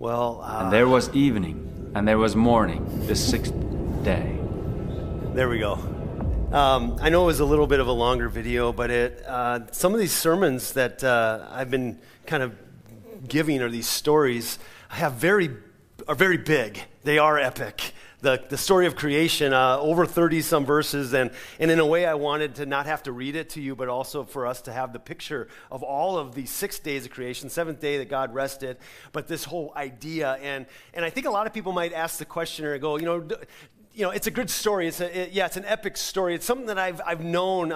Well, And there was evening, and there was morning, the sixth day. There we go. I know it was a little bit of a longer video, but some of these sermons that I've been kind of giving are these stories are very big. They are epic. The story of creation, over 30-some verses, and in a way I wanted to not have to read it to you, but also for us to have the picture of all of the 6 days of creation, seventh day that God rested, but this whole idea. And I think a lot of people might ask the question or go, you know, it's a good story. It's an epic story. It's something that I've known,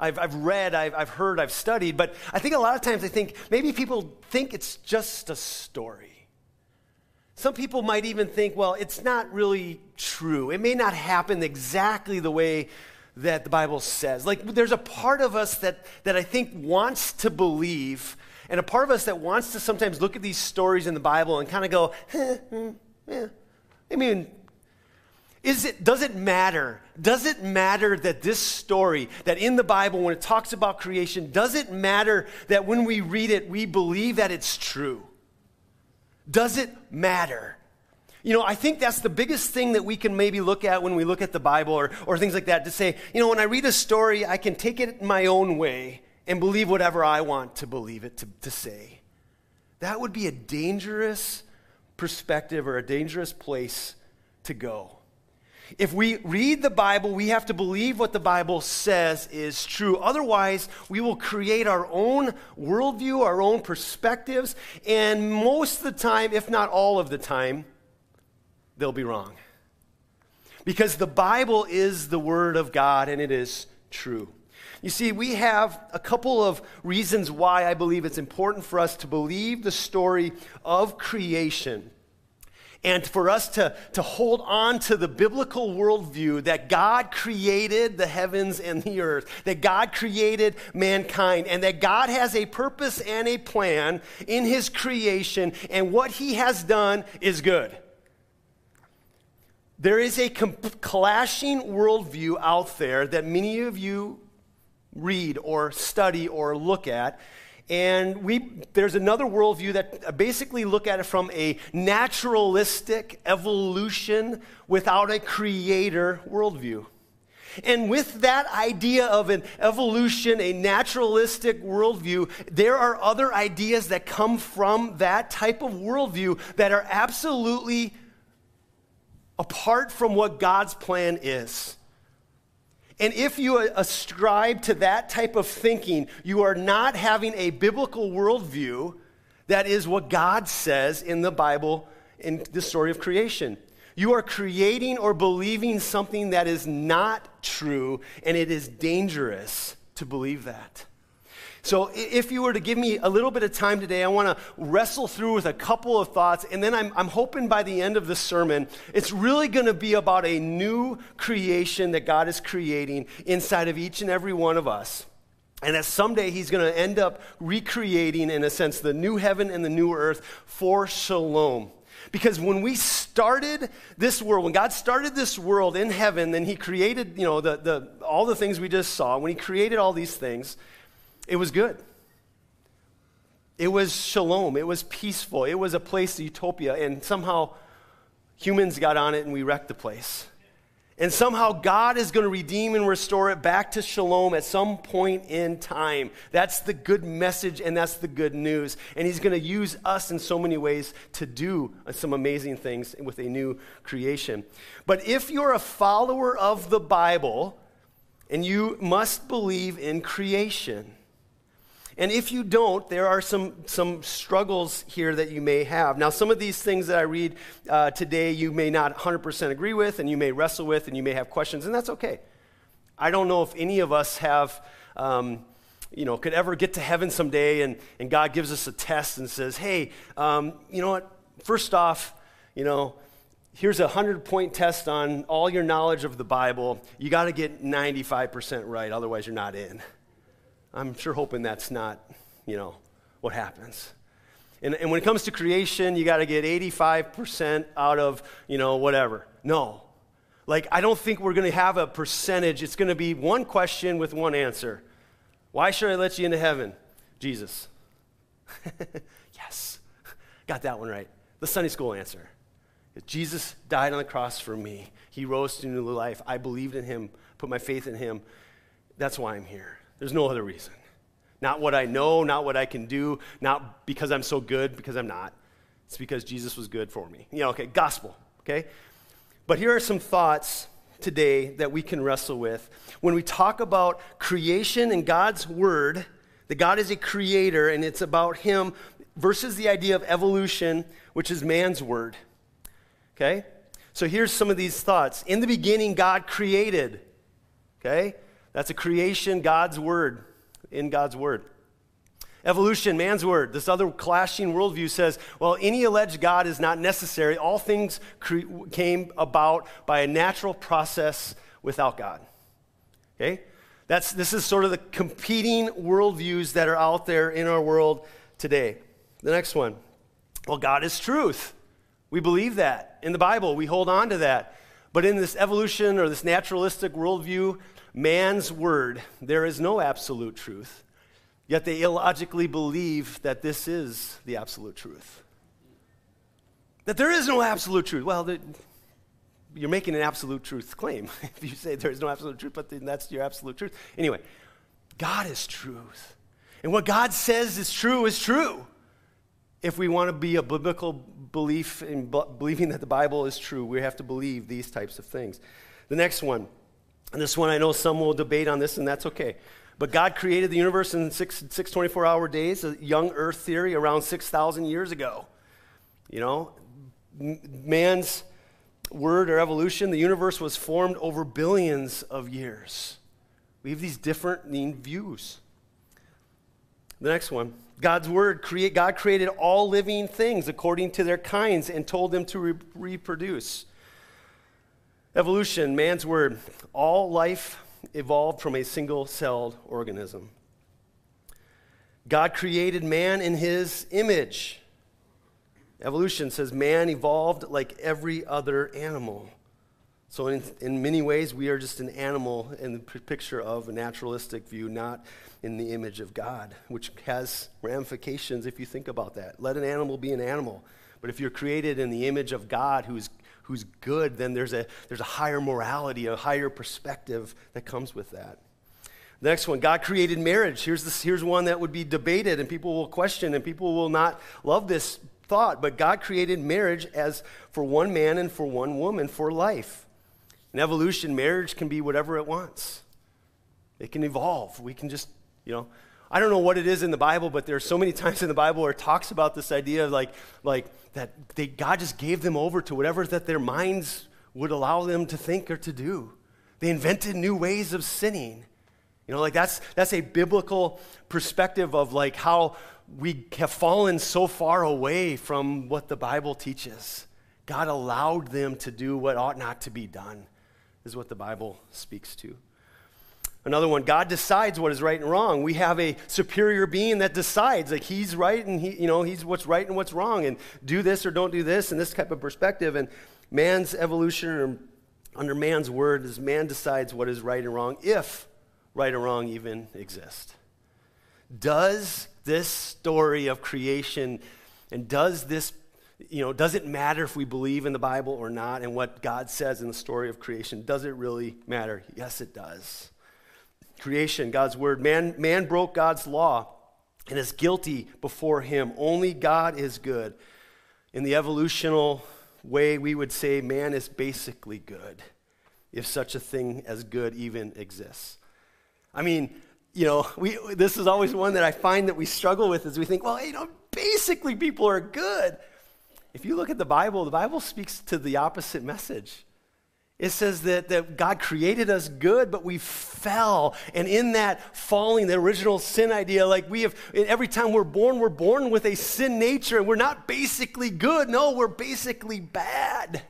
I've read, I've heard, I've studied. But I think a lot of times I think maybe people think it's just a story. Some people might even think, well, it's not really true. It may not happen exactly the way that the Bible says. Like, there's a part of us that I think wants to believe, and a part of us that wants to sometimes look at these stories in the Bible and kind of go, yeah. I mean, does it matter? Does it matter that this story, that in the Bible when it talks about creation, does it matter that when we read it, we believe that it's true? Does it matter? You know, I think that's the biggest thing that we can maybe look at when we look at the Bible or things like that, to say, you know, when I read a story, I can take it my own way and believe whatever I want to believe it to say. That would be a dangerous perspective or a dangerous place to go. If we read the Bible, we have to believe what the Bible says is true. Otherwise, we will create our own worldview, our own perspectives, and most of the time, if not all of the time, they'll be wrong. Because the Bible is the Word of God, and it is true. You see, we have a couple of reasons why I believe it's important for us to believe the story of creation. And for us to hold on to the biblical worldview that God created the heavens and the earth, that God created mankind, and that God has a purpose and a plan in his creation, and what he has done is good. There is a clashing worldview out there that many of you read or study or look at. And there's another worldview that basically look at it from a naturalistic evolution without a creator worldview. And with that idea of an evolution, a naturalistic worldview, there are other ideas that come from that type of worldview that are absolutely apart from what God's plan is. And if you ascribe to that type of thinking, you are not having a biblical worldview that is what God says in the Bible in the story of creation. You are creating or believing something that is not true, and it is dangerous to believe that. So if you were to give me a little bit of time today, I want to wrestle through with a couple of thoughts, and then I'm hoping by the end of the sermon, it's really going to be about a new creation that God is creating inside of each and every one of us. And that someday he's going to end up recreating, in a sense, the new heaven and the new earth for shalom. Because when we started this world, when God started this world in heaven, then he created, you know, all the things we just saw. When he created all these things, it was good. It was shalom. It was peaceful. It was a place, utopia, and somehow humans got on it and we wrecked the place. And somehow God is going to redeem and restore it back to shalom at some point in time. That's the good message and that's the good news. And he's going to use us in so many ways to do some amazing things with a new creation. But if you're a follower of the Bible, and you must believe in creation. And if you don't, there are some struggles here that you may have. Now, some of these things that I read today, you may not 100% agree with, and you may wrestle with, and you may have questions, and that's okay. I don't know if any of us have, could ever get to heaven someday, and God gives us a test and says, hey, you know what, first off, here's a 100-point test on all your knowledge of the Bible. You got to get 95% right, otherwise you're not in. I'm sure hoping that's not, what happens. And when it comes to creation, you got to get 85% out of, whatever. No. I don't think we're going to have a percentage. It's going to be one question with one answer. Why should I let you into heaven? Jesus. Yes. Got that one right. The Sunday school answer. Jesus died on the cross for me. He rose to new life. I believed in him, put my faith in him. That's why I'm here. There's no other reason. Not what I know, not what I can do, not because I'm so good, because I'm not. It's because Jesus was good for me. Yeah, okay, gospel, okay? But here are some thoughts today that we can wrestle with. When we talk about creation and God's word, that God is a creator and it's about him, versus the idea of evolution, which is man's word. Okay? So here's some of these thoughts. In the beginning, God created. Okay? That's a creation, God's word, in God's word. Evolution, man's word. This other clashing worldview says, well, any alleged God is not necessary. All things came about by a natural process without God. Okay? This is sort of the competing worldviews that are out there in our world today. The next one. Well, God is truth. We believe that. In the Bible, we hold on to that. But in this evolution or this naturalistic worldview, man's word, there is no absolute truth. Yet they illogically believe that this is the absolute truth. That there is no absolute truth. Well, you're making an absolute truth claim. If you say there is no absolute truth, but then that's your absolute truth. Anyway, God is truth. And what God says is true is true. If we want to be a biblical belief in believing that the Bible is true, we have to believe these types of things. The next one, and this one I know some will debate on this, and that's okay. But God created the universe in six 24-hour days, a young earth theory around 6,000 years ago. You know, man's word or evolution, the universe was formed over billions of years. We have these different views. The next one. God's word, God created all living things according to their kinds and told them to reproduce. Evolution, man's word, all life evolved from a single-celled organism. God created man in his image. Evolution says man evolved like every other animal. So in many ways, we are just an animal in the picture of a naturalistic view, not in the image of God, which has ramifications if you think about that. Let an animal be an animal. But if you're created in the image of God who's good, then there's a higher morality, a higher perspective that comes with that. The next one, God created marriage. Here's one that would be debated and people will question and people will not love this thought. But God created marriage as for one man and for one woman for life. In evolution, marriage can be whatever it wants. It can evolve. We can just, you know, I don't know what it is in the Bible, but there are so many times in the Bible where it talks about this idea of God just gave them over to whatever that their minds would allow them to think or to do. They invented new ways of sinning. You know, like that's a biblical perspective of like how we have fallen so far away from what the Bible teaches. God allowed them to do what ought not to be done. Is what the Bible speaks to. Another one, God decides what is right and wrong. We have a superior being that decides, like he's right and he's what's right and what's wrong, and do this or don't do this, and this type of perspective. And man's evolution, or under man's word, is man decides what is right and wrong, if right or wrong even exist. Does this story of creation, and does this, you know, does it matter if we believe in the Bible or not, and what God says in the story of creation? Does it really matter? Yes, it does. Creation, God's word. Man broke God's law and is guilty before him. Only God is good. In the evolutional way, we would say man is basically good, if such a thing as good even exists. I mean, you know, this is always one that I find that we struggle with, is we think, well, you know, basically people are good. If you look at the Bible speaks to the opposite message. It says that God created us good, but we fell. And in that falling, the original sin idea, like every time we're born with a sin nature. And we're not basically good. No, we're basically bad.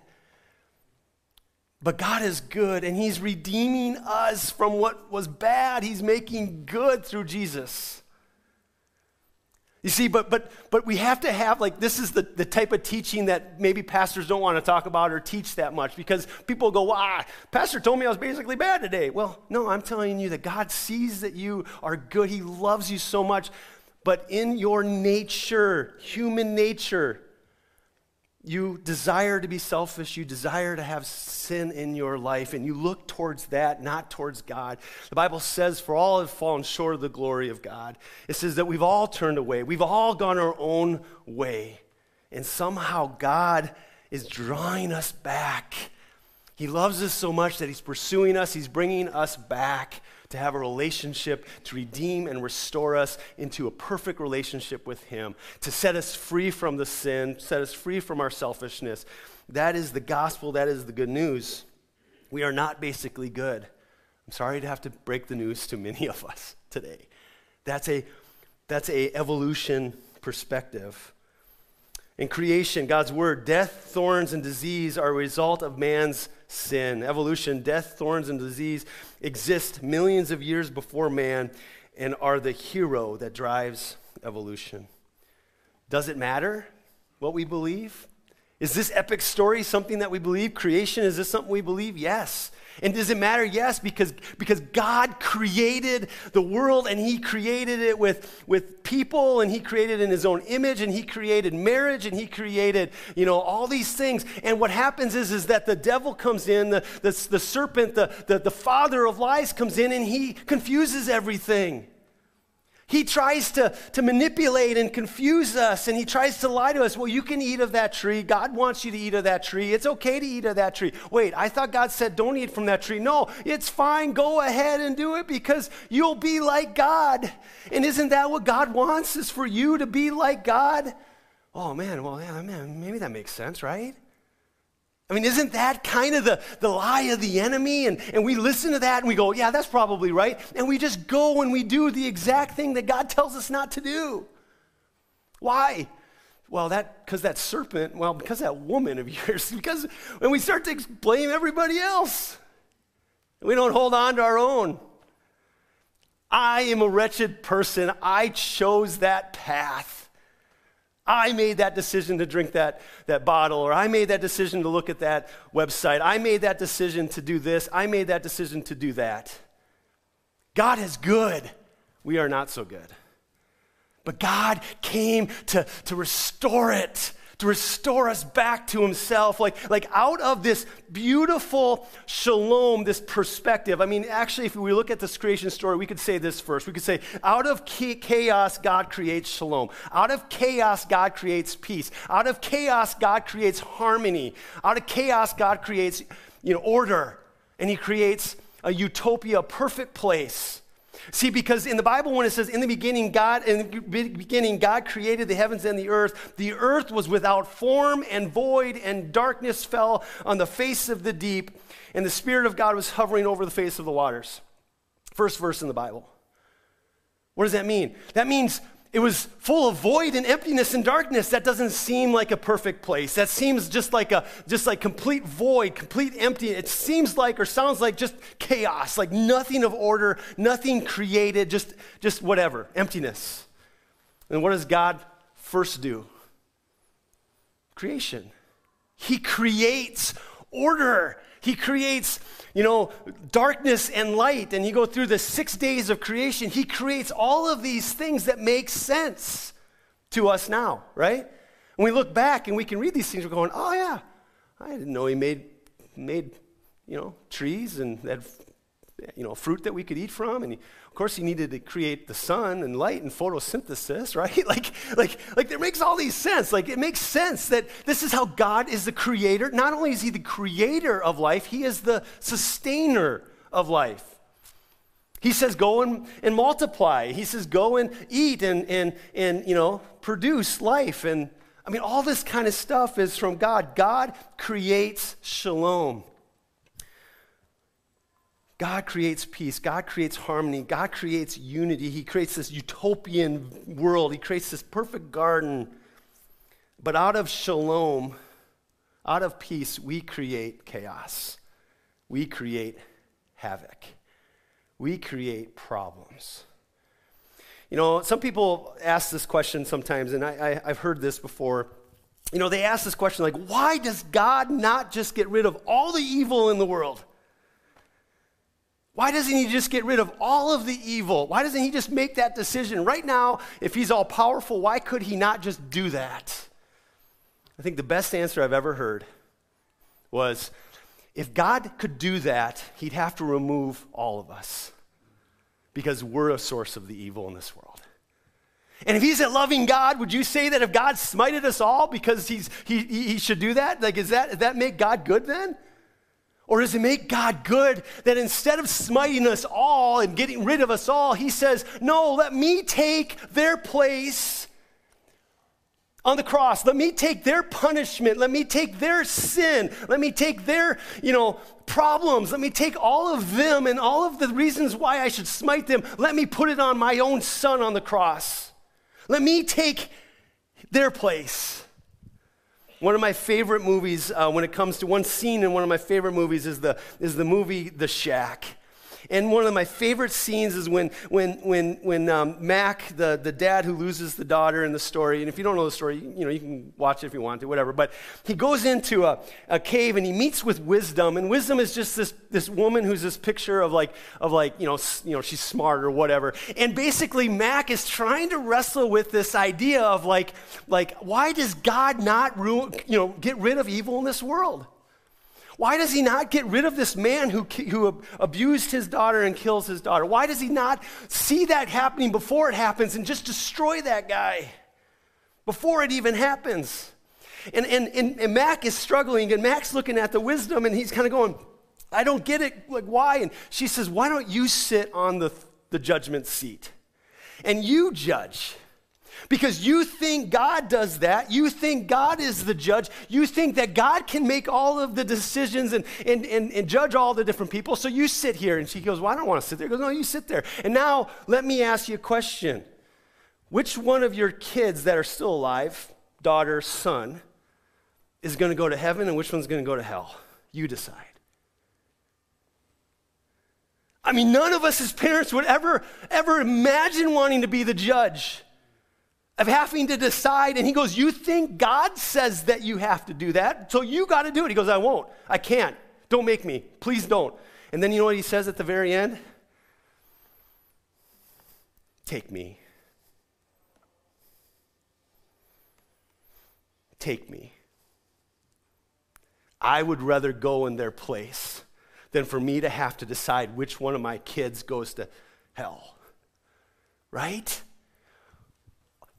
But God is good, and he's redeeming us from what was bad. He's making good through Jesus. You see, but we have to have, like, this is the type of teaching that maybe pastors don't want to talk about or teach that much, because people go, well, pastor told me I was basically bad today. Well, no, I'm telling you that God sees that you are good. He loves you so much. But in your nature, human nature, You desire to be selfish. You desire to have sin in your life, and you look towards that, not towards God. The Bible says, for all have fallen short of the glory of God. It says that we've all turned away. We've all gone our own way, and somehow God is drawing us back. He loves us so much that he's pursuing us. He's bringing us back to have a relationship, to redeem and restore us into a perfect relationship with him, to set us free from the sin, set us free from our selfishness. That is the gospel. That is the good news. We are not basically good. I'm sorry to have to break the news to many of us today. That's a evolution perspective. In creation, God's word, death, thorns, and disease are a result of man's sin. Evolution, death, thorns, and disease exist millions of years before man and are the hero that drives evolution. Does it matter what we believe? Is this epic story something that we believe? Creation, is this something we believe? Yes. And does it matter? Yes, because God created the world, and he created it with people, and he created in his own image, and he created marriage, and he created, all these things. And what happens is that the devil comes in, the serpent, the father of lies comes in, and he confuses everything. He tries to manipulate and confuse us, and he tries to lie to us. Well, you can eat of that tree. God wants you to eat of that tree. It's okay to eat of that tree. Wait, I thought God said don't eat from that tree. No, it's fine. Go ahead and do it because you'll be like God. And isn't that what God wants, is for you to be like God? Oh, man, well, yeah, man, maybe that makes sense, right? I mean, isn't that kind of the lie of the enemy? And we listen to that and we go, yeah, that's probably right. And we just go and we do the exact thing that God tells us not to do. Why? Well, because that woman of yours, because when we start to blame everybody else, we don't hold on to our own. I am a wretched person. I chose that path. I made that decision to drink that bottle, or I made that decision to look at that website. I made that decision to do this. I made that decision to do that. God is good. We are not so good. But God came to restore it, to restore us back to himself, like out of this beautiful shalom, this perspective. I mean, actually, if we look at this creation story, we could say this first. We could say, out of chaos, God creates shalom. Out of chaos, God creates peace. Out of chaos, God creates harmony. Out of chaos, God creates order, and he creates a utopia, a perfect place. See, because in the Bible, when it says, in the beginning, God created the heavens and the earth was without form and void, and darkness fell on the face of the deep, and the Spirit of God was hovering over the face of the waters. First verse in the Bible. What does that mean? That means it was full of void and emptiness and darkness. That doesn't seem like a perfect place. That seems just like complete void, complete empty. It seems like or sounds like just chaos, like nothing of order, nothing created, just whatever, emptiness. And what does God first do? Creation. He creates order. He creates, darkness and light, and you go through the 6 days of creation. He creates all of these things that make sense to us now, right? And we look back and we can read these things. We're going, oh, yeah, I didn't know he made trees and had, fruit that we could eat from. And of course, he needed to create the sun and light and photosynthesis, right? Like it makes all these sense. Like, it makes sense that this is how God is the creator. Not only is he the creator of life, he is the sustainer of life. He says, go and multiply. He says, go and eat and produce life. And I mean, all this kind of stuff is from God. God creates shalom. God creates peace. God creates harmony. God creates unity. He creates this utopian world. He creates this perfect garden. But out of shalom, out of peace, we create chaos. We create havoc. We create problems. Some people ask this question sometimes, and I've heard this before. They ask this question like, why does God not just get rid of all the evil in the world? Why doesn't he just get rid of all of the evil? Why doesn't he just make that decision right now? If he's all powerful, why could he not just do that? I think the best answer I've ever heard was, if God could do that, he'd have to remove all of us because we're a source of the evil in this world. And if he's a loving God, would you say that if God smited us all because he should do that? Like, does that make God good then? Or does it make God good that instead of smiting us all and getting rid of us all, he says, no, let me take their place on the cross. Let me take their punishment. Let me take their sin. Let me take their, problems. Let me take all of them and all of the reasons why I should smite them. Let me put it on my own son on the cross. Let me take their place. One of my favorite movies, when it comes to one scene in one of my favorite movies is the movie The Shack. And one of my favorite scenes is when Mac, the dad who loses the daughter in the story, and if you don't know the story, you can watch it if you want to, whatever, but he goes into a cave and he meets with Wisdom, and Wisdom is just this woman who's this picture of she's smart or whatever. And basically Mac is trying to wrestle with this idea of like why does God not get rid of evil in this world? Why does he not get rid of this man who abused his daughter and kills his daughter? Why does he not see that happening before it happens and just destroy that guy before it even happens? And Mac is struggling, and Mac's looking at the Wisdom, and he's kind of going, I don't get it, like why? And she says, why don't you sit on the judgment seat and you judge? Because you think God does that. You think God is the judge. You think that God can make all of the decisions and judge all the different people. So you sit here. And she goes, well, I don't want to sit there. He goes, no, you sit there. And now let me ask you a question. Which one of your kids that are still alive, daughter, son, is going to go to heaven and which one's going to go to hell? You decide. I mean, none of us as parents would ever imagine wanting to be the judge, of having to decide. And he goes, you think God says that you have to do that, so you got to do it. He goes, I won't. I can't. Don't make me. Please don't. And then you know what he says at the very end? Take me. Take me. I would rather go in their place than for me to have to decide which one of my kids goes to hell. Right?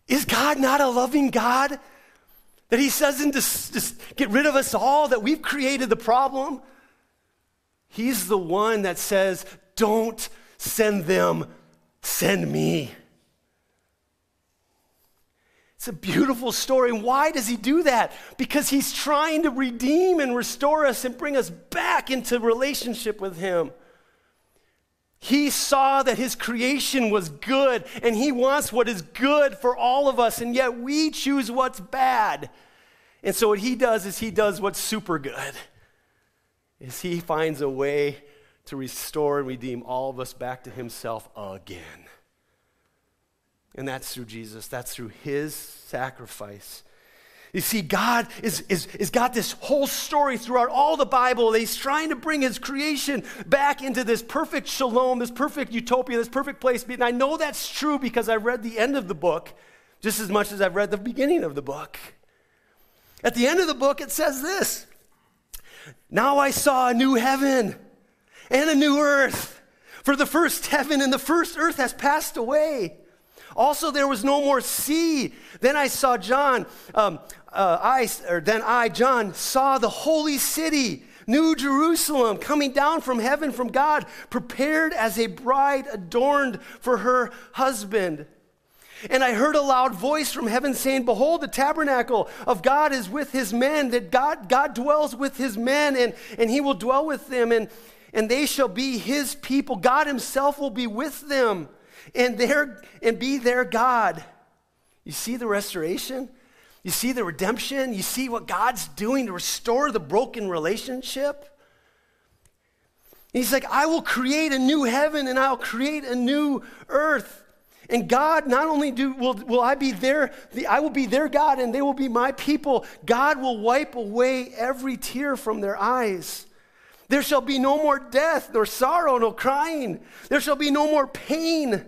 Is God not a loving God that he doesn't just get rid of us all, that we've created the problem? He's the one that says, don't send them, send me. It's a beautiful story. Why does he do that? Because he's trying to redeem and restore us and bring us back into relationship with him. He saw that his creation was good, and he wants what is good for all of us, and yet we choose what's bad. And so what he does is he does what's super good, is he finds a way to restore and redeem all of us back to himself again. And that's through Jesus. That's through his sacrifice. You see, God is got this whole story throughout all the Bible. He's trying to bring his creation back into this perfect shalom, this perfect utopia, this perfect place. And I know that's true because I read the end of the book just as much as I've read the beginning of the book. At the end of the book, it says this: now I saw a new heaven and a new earth, for the first heaven and the first earth has passed away. Also, there was no more sea. Then I saw John saw the holy city, New Jerusalem, coming down from heaven from God, prepared as a bride adorned for her husband. And I heard a loud voice from heaven saying, behold, the tabernacle of God is with his men, that God dwells with his men, and he will dwell with them, and they shall be his people. God himself will be with them, and be their God. You see the restoration? You see the redemption? You see what God's doing to restore the broken relationship? And he's like, I will create a new heaven and I'll create a new earth. And God, not only will I be there, I will be their God and they will be my people. God will wipe away every tear from their eyes. There shall be no more death, nor sorrow, nor crying. There shall be no more pain,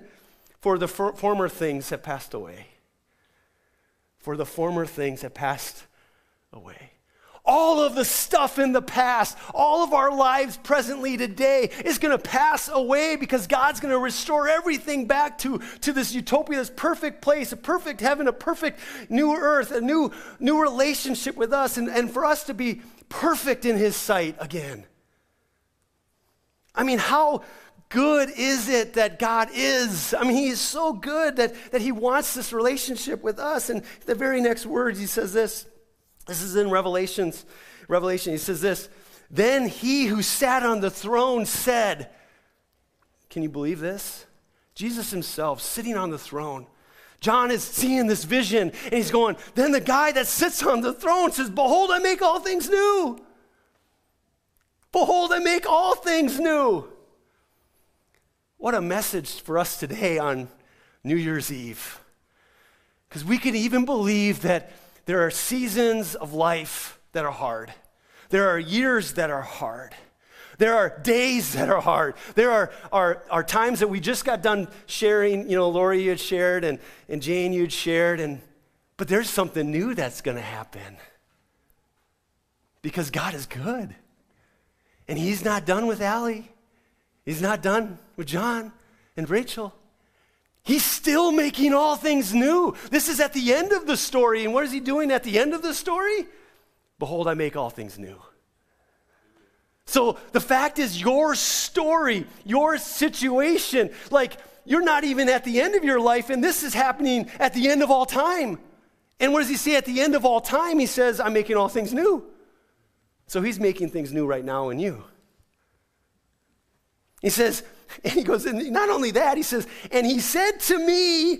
for the former things have passed away. For the former things have passed away. All of the stuff in the past, all of our lives presently today is going to pass away because God's going to restore everything back to this utopia, this perfect place, a perfect heaven, a perfect new earth, a new relationship with us, and for us to be perfect in his sight again. I mean, how good is it that God is? I mean, he is so good that he wants this relationship with us. And the very next words, he says this. This is in Revelation, he says this. Then he who sat on the throne said, can you believe this? Jesus himself sitting on the throne. John is seeing this vision, and he's going, then the guy that sits on the throne says, behold, I make all things new. Behold, I make all things new. What a message for us today on New Year's Eve. Because we can even believe that there are seasons of life that are hard. There are years that are hard. There are days that are hard. There are times that we just got done sharing, you know, Lori, you had shared, and Jane, you had shared, but there's something new that's going to happen because God is good, and he's not done with Allie. He's not done with John and Rachel. He's still making all things new. This is at the end of the story. And what is he doing at the end of the story? Behold, I make all things new. So the fact is, your story, your situation, like, you're not even at the end of your life, and this is happening at the end of all time. And what does he say at the end of all time? He says, I'm making all things new. So he's making things new right now in you. He says, and he goes, and not only that, he says, and he said to me,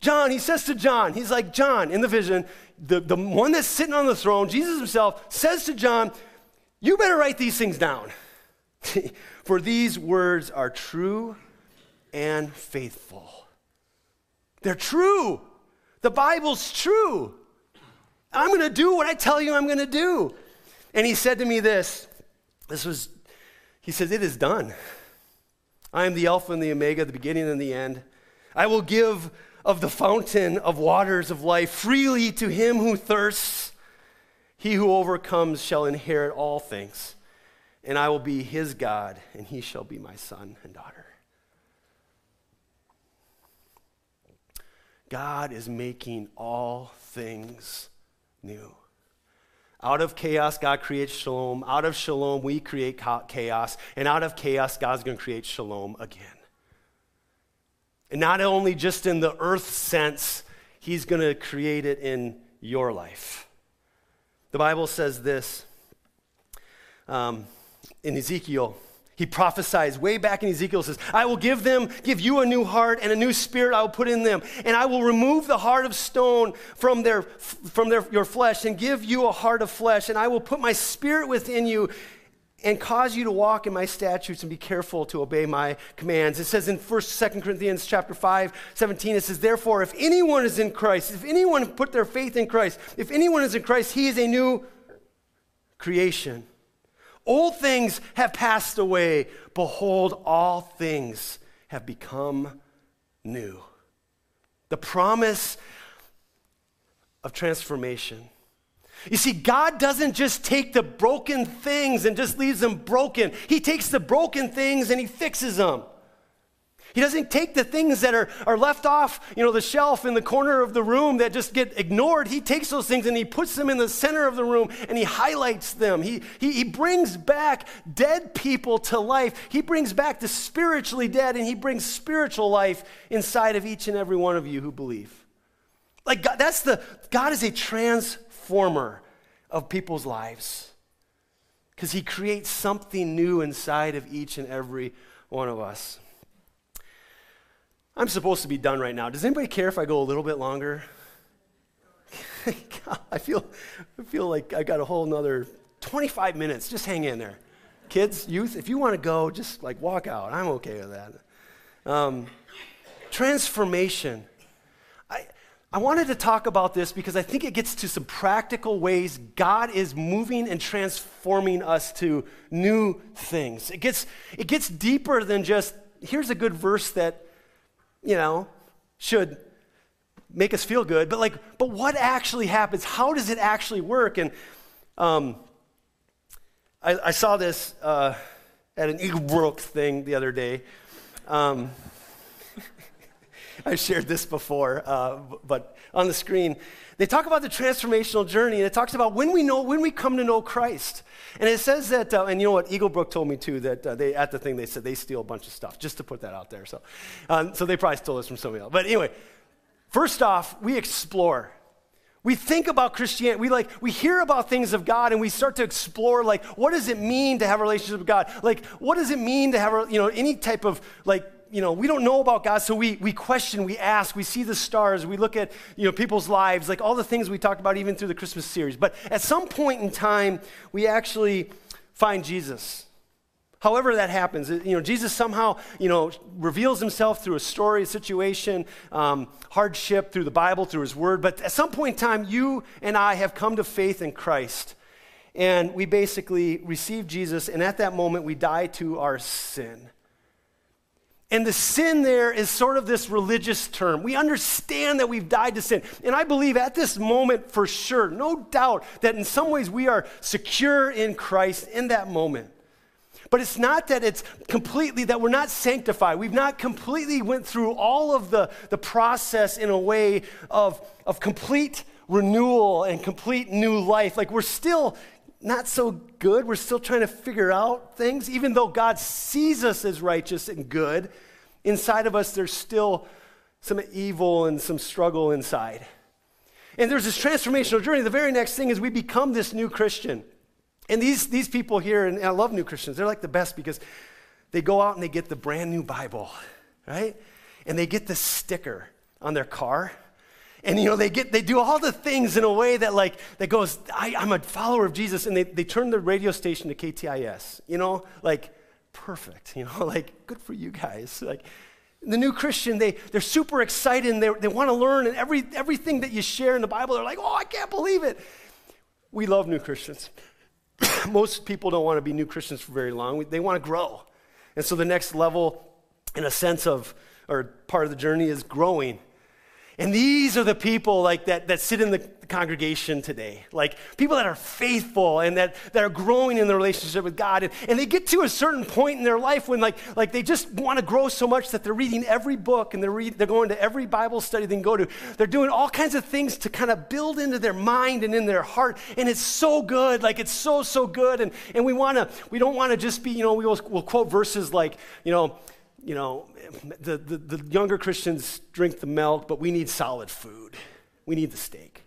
John, he says to John, he's like, John, in the vision, the one that's sitting on the throne, Jesus himself, says to John, you better write these things down. For these words are true and faithful. They're true. The Bible's true. I'm going to do what I tell you I'm going to do. And he said to me he says, it is done. I am the Alpha and the Omega, the beginning and the end. I will give of the fountain of waters of life freely to him who thirsts. He who overcomes shall inherit all things, and I will be his God, and he shall be my son and daughter. God is making all things new. Out of chaos, God creates shalom. Out of shalom, we create chaos. And out of chaos, God's going to create shalom again. And not only just in the earth sense, he's going to create it in your life. The Bible says this in Ezekiel. He prophesies way back in Ezekiel, says, I will give you a new heart and a new spirit I will put in them. And I will remove the heart of stone from your flesh and give you a heart of flesh. And I will put my spirit within you and cause you to walk in my statutes and be careful to obey my commands. It says in 2 Corinthians chapter 5:17, it says, therefore, if anyone is in Christ, if anyone put their faith in Christ, if anyone is in Christ, he is a new creation. Old things have passed away. Behold, all things have become new. The promise of transformation. You see, God doesn't just take the broken things and just leaves them broken. He takes the broken things and he fixes them. He doesn't take the things that are left off, you know, the shelf in the corner of the room that just get ignored. He takes those things and he puts them in the center of the room and he highlights them. He brings back dead people to life. He brings back the spiritually dead, and he brings spiritual life inside of each and every one of you who believe. Like, God is a transformer of people's lives because he creates something new inside of each and every one of us. I'm supposed to be done right now. Does anybody care if I go a little bit longer? God, I feel like I got a whole nother 25 minutes. Just hang in there. Kids, youth, if you want to go, just like walk out. I'm okay with that. Transformation. I wanted to talk about this because I think it gets to some practical ways God is moving and transforming us to new things. It gets deeper than just, here's a good verse that, you know, should make us feel good, but what actually happens? How does it actually work? And I saw this at an eBrook thing the other day. I've shared this before, but on the screen, they talk about the transformational journey, and it talks about when we come to know Christ. And it says that, and you know what, Eaglebrook told me too, that they at the thing they said they steal a bunch of stuff, just to put that out there. So they probably stole this from somebody else. But anyway, first off, we explore. We think about Christianity. We hear about things of God, and we start to explore, what does it mean to have a relationship with God? What does it mean to have, any type of, we don't know about God, so we question, we ask, we see the stars, we look at, people's lives, all the things we talked about even through the Christmas series. But at some point in time, we actually find Jesus. However that happens, Jesus somehow, reveals himself through a story, a situation, hardship, through the Bible, through his word. But at some point in time, you and I have come to faith in Christ, and we basically receive Jesus, and at that moment, we die to our sin. And the sin there is sort of this religious term. We understand that we've died to sin. And I believe at this moment for sure, no doubt, that in some ways we are secure in Christ in that moment. But it's not that it's completely, that we're not sanctified. We've not completely went through all of the process in a way of complete renewal and complete new life. We're still not so good. We're still trying to figure out things. Even though God sees us as righteous and good, inside of us there's still some evil and some struggle inside. And there's this transformational journey. The very next thing is we become this new Christian. And these people here, and I love new Christians. They're the best because they go out and they get the brand new Bible, right? And they get the sticker on their car. And, they do all the things in a way that, that goes, I'm a follower of Jesus. And they turn the radio station to KTIS, perfect, good for you guys. The new Christian, they're super excited, and they want to learn. And everything that you share in the Bible, they're oh, I can't believe it. We love new Christians. Most people don't want to be new Christians for very long. They want to grow. And so the next level, in a sense of, or part of the journey is growing. And these are the people that sit in the congregation today, people that are faithful and that are growing in their relationship with God. And they get to a certain point in their life when they just want to grow so much that they're reading every book, and they're going to every Bible study they can go to. They're doing all kinds of things to kind of build into their mind and in their heart. And it's so good, it's so good. And we don't want to just be, we'll quote verses the younger Christians drink the milk, but we need solid food. We need the steak.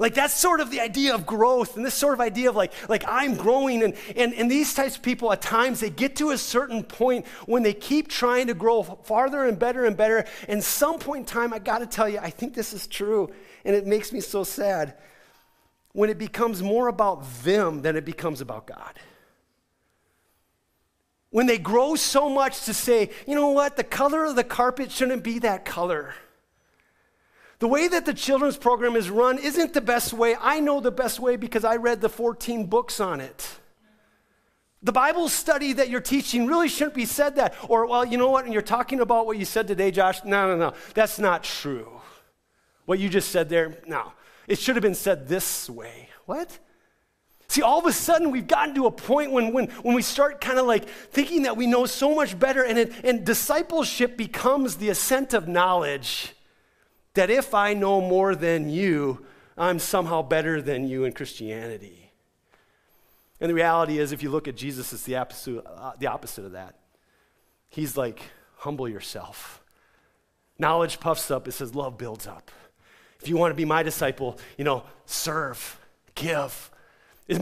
That's sort of the idea of growth, and this sort of idea of I'm growing, and these types of people at times, they get to a certain point when they keep trying to grow farther and better, and some point in time, I gotta tell you, I think this is true, and it makes me so sad, when it becomes more about them than it becomes about God. When they grow so much to say, the color of the carpet shouldn't be that color. The way that the children's program is run isn't the best way. I know the best way because I read the 14 books on it. The Bible study that you're teaching really shouldn't be said that. Or, well, you know what, and you're talking about what you said today, Josh. No, that's not true. What you just said there, no. It should have been said this way. What? See, all of a sudden, we've gotten to a point when we start kind of thinking that we know so much better, and discipleship becomes the ascent of knowledge that if I know more than you, I'm somehow better than you in Christianity. And the reality is, if you look at Jesus, it's the opposite of that. He's humble yourself. Knowledge puffs up. It says love builds up. If you want to be my disciple, serve, give.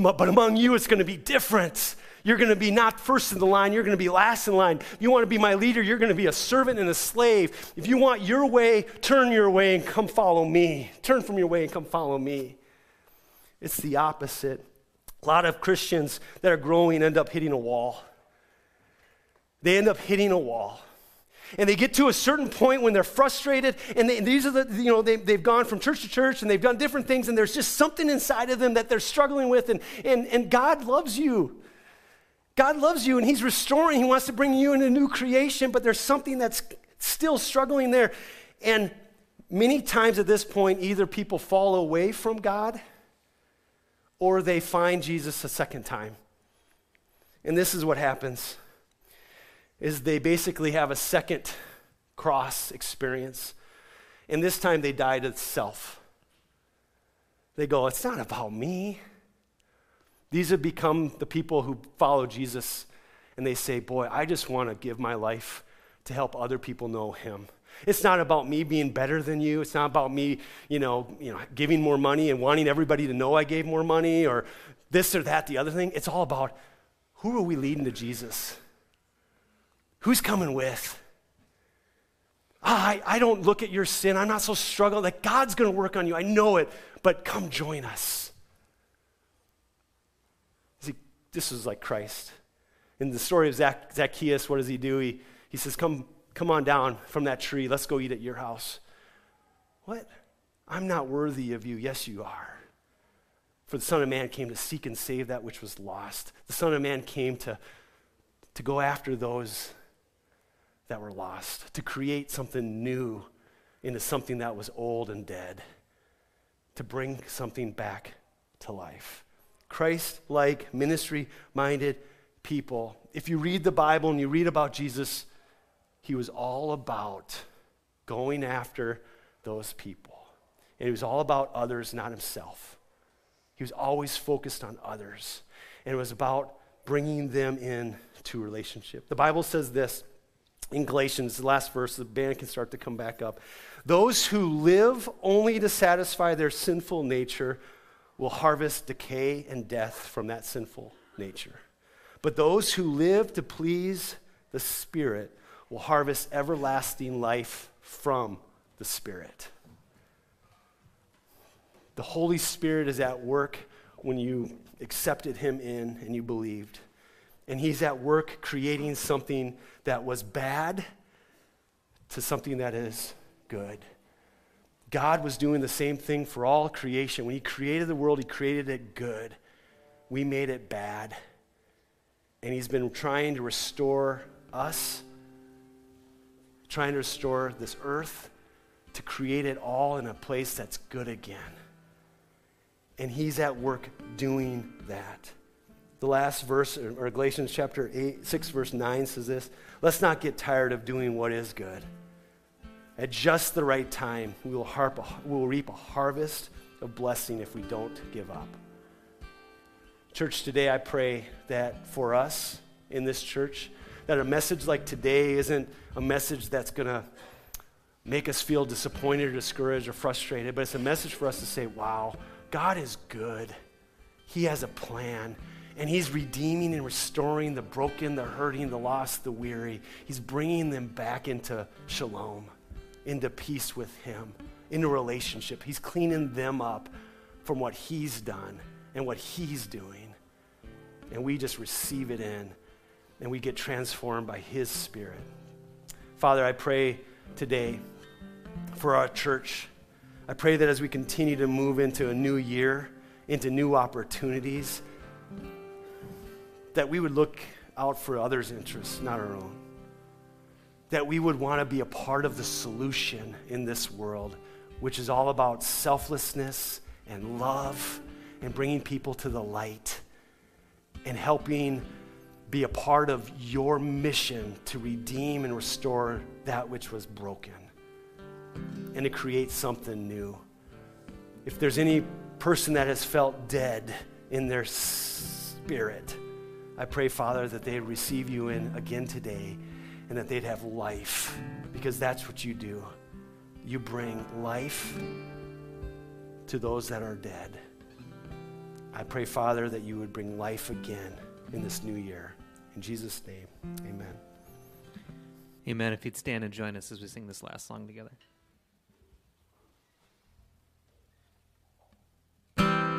But among you, it's going to be different. You're going to be not first in the line. You're going to be last in line. If you want to be my leader, you're going to be a servant and a slave. If you want your way, turn your way and come follow me. Turn from your way and come follow me. It's the opposite. A lot of Christians that are growing end up hitting a wall. They end up hitting a wall. And they get to a certain point when they're frustrated, and they've gone from church to church, and they've done different things, and there's just something inside of them that they're struggling with, and God loves you. God loves you, and he's restoring. He wants to bring you into new creation, but there's something that's still struggling there, and Many times at this point, either people fall away from God or they find Jesus a second time. And this is what happens, is they basically have a second cross experience. And this time they die to self. They go, it's not about me. These have become the people who follow Jesus, and they say, boy, I just want to give my life to help other people know him. It's not about me being better than you. It's not about me, you know, giving more money and wanting everybody to know I gave more money or this or that, the other thing. It's all about who are we leading to Jesus? Who's coming with? I don't look at your sin. I'm not so struggling. Like, God's going to work on you. I know it, but come join us. See, this is like Christ. In the story of Zacchaeus, what does he do? He says, come on down from that tree. Let's go eat at your house. What? I'm not worthy of you. Yes, you are. For the Son of Man came to seek and save that which was lost. The Son of Man came to go after those that were lost, to create something new into something that was old and dead, to bring something back to life. Christ-like, ministry-minded people. If you read the Bible and you read about Jesus, he was all about going after those people. And he was all about others, not himself. He was always focused on others. And it was about bringing them in to relationship. The Bible says this, in Galatians, the last verse, the band can start to come back up. Those who live only to satisfy their sinful nature will harvest decay and death from that sinful nature. But those who live to please the Spirit will harvest everlasting life from the Spirit. The Holy Spirit is at work when you accepted him in and you believed. And he's at work creating something that was bad to something that is good. God was doing the same thing for all creation. When he created the world, he created it good. We made it bad. And he's been trying to restore us, trying to restore this earth, to create it all in a place that's good again. And he's at work doing that. The last verse, or Galatians chapter 6, verse 9 says this, let's not get tired of doing what is good. At just the right time, we will reap a harvest of blessing if we don't give up. Church, today I pray that for us in this church, that a message like today isn't a message that's going to make us feel disappointed or discouraged or frustrated, but it's a message for us to say, wow, God is good. He has a plan. And he's redeeming and restoring the broken, the hurting, the lost, the weary. He's bringing them back into shalom, into peace with him, into relationship. He's cleaning them up from what he's done and what he's doing. And we just receive it in, and we get transformed by his Spirit. Father, I pray today for our church. I pray that as we continue to move into a new year, into new opportunities, that we would look out for others' interests, not our own. That we would want to be a part of the solution in this world, which is all about selflessness and love and bringing people to the light and helping be a part of your mission to redeem and restore that which was broken and to create something new. If there's any person that has felt dead in their spirit, I pray, Father, that they'd receive you in again today and that they'd have life, because that's what you do. You bring life to those that are dead. I pray, Father, that you would bring life again in this new year. In Jesus' name, amen. Amen. If you'd stand and join us as we sing this last song together.